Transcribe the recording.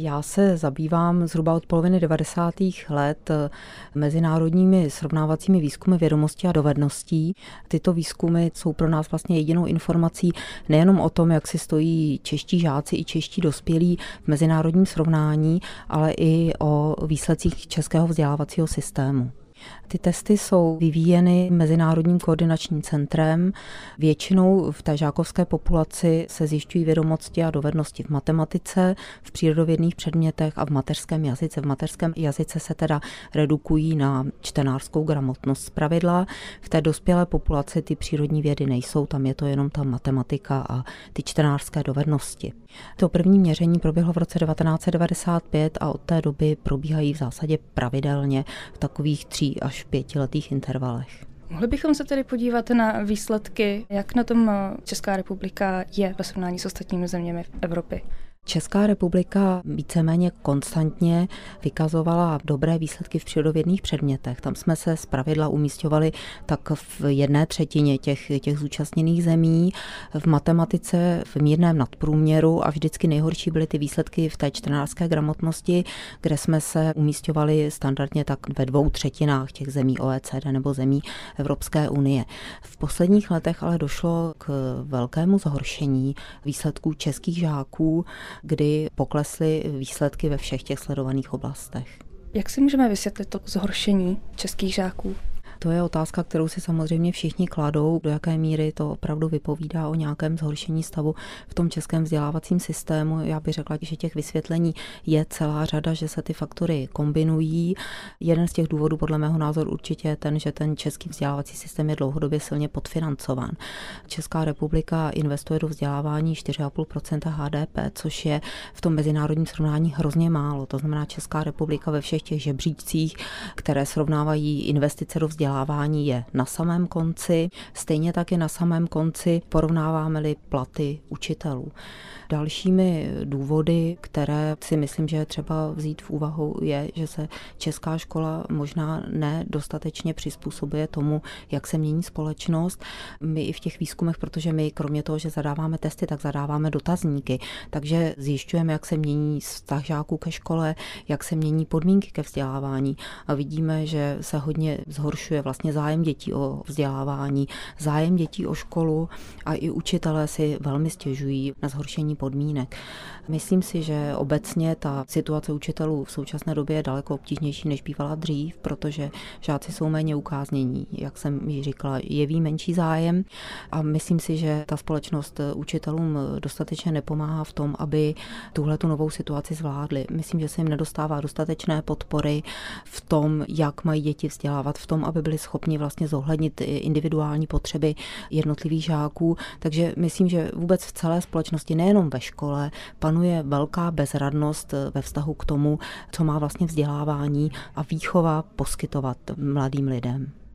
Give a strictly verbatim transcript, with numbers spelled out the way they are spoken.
Já se zabývám zhruba od poloviny devadesátých let mezinárodními srovnávacími výzkumy vědomostí a dovedností. Tyto výzkumy jsou pro nás vlastně jedinou informací nejenom o tom, jak si stojí čeští žáci i čeští dospělí v mezinárodním srovnání, ale i o výsledcích českého vzdělávacího systému. Ty testy jsou vyvíjeny Mezinárodním koordinačním centrem. Většinou v té žákovské populaci se zjišťují vědomosti a dovednosti v matematice, v přírodovědných předmětech a v mateřském jazyce. V mateřském jazyce se teda redukují na čtenářskou gramotnost zpravidla. V té dospělé populaci ty přírodní vědy nejsou, tam je to jenom ta matematika a ty čtenářské dovednosti. To první měření proběhlo v roce devatenáct set devadesát pět a od té doby probíhají v zásadě pravidelně v takových tří až v pětiletých intervalech. Mohli bychom se tedy podívat na výsledky, jak na tom Česká republika je ve srovnání s ostatními zeměmi v Evropě. Česká republika víceméně konstantně vykazovala dobré výsledky v přírodovědných předmětech. Tam jsme se zpravidla umísťovali tak v jedné třetině těch, těch zúčastněných zemí, v matematice v mírném nadprůměru a vždycky nejhorší byly ty výsledky v té čtenářské gramotnosti, kde jsme se umísťovali standardně tak ve dvou třetinách těch zemí O E C D nebo zemí Evropské unie. V posledních letech ale došlo k velkému zhoršení výsledků českých žáků, kdy poklesly výsledky ve všech těch sledovaných oblastech. Jak si můžeme vysvětlit to zhoršení českých žáků? To je otázka, kterou si samozřejmě všichni kladou, do jaké míry to opravdu vypovídá o nějakém zhoršení stavu v tom českém vzdělávacím systému. Já bych řekla, že těch vysvětlení je celá řada, že se ty faktory kombinují. Jeden z těch důvodů podle mého názoru určitě je ten, že ten český vzdělávací systém je dlouhodobě silně podfinancován. Česká republika investuje do vzdělávání čtyři a půl procenta H D P, což je v tom mezinárodním srovnání hrozně málo. To znamená, Česká republika ve všech těch žebříčcích, které srovnávají investice do vzdělávání, Vzdělávání je na samém konci, stejně tak je na samém konci porovnáváme-li platy učitelů. Dalšími důvody, které si myslím, že je třeba vzít v úvahu, je, že se česká škola možná nedostatečně přizpůsobuje tomu, jak se mění společnost. My i v těch výzkumech, protože my kromě toho, že zadáváme testy, tak zadáváme dotazníky, takže zjišťujeme, jak se mění vztah žáků ke škole, jak se mění podmínky ke vzdělávání a vidíme, že se hodně zhoršuje vlastně zájem dětí o vzdělávání, zájem dětí o školu a i učitelé si velmi stěžují na zhoršení podmínek. Myslím si, že obecně ta situace učitelů v současné době je daleko obtížnější, než bývala dřív, protože žáci jsou méně ukáznění, jak jsem ji říkala, jeví menší zájem a myslím si, že ta společnost učitelům dostatečně nepomáhá v tom, aby tuhle tu novou situaci zvládli. Myslím, že se jim nedostává dostatečné podpory v tom, jak mají děti vzdělávat, v tom, aby byli schopni vlastně zohlednit individuální potřeby jednotlivých žáků. Takže myslím, že vůbec v celé společnosti, nejenom ve škole, panuje velká bezradnost ve vztahu k tomu, co má vlastně vzdělávání a výchova poskytovat mladým lidem.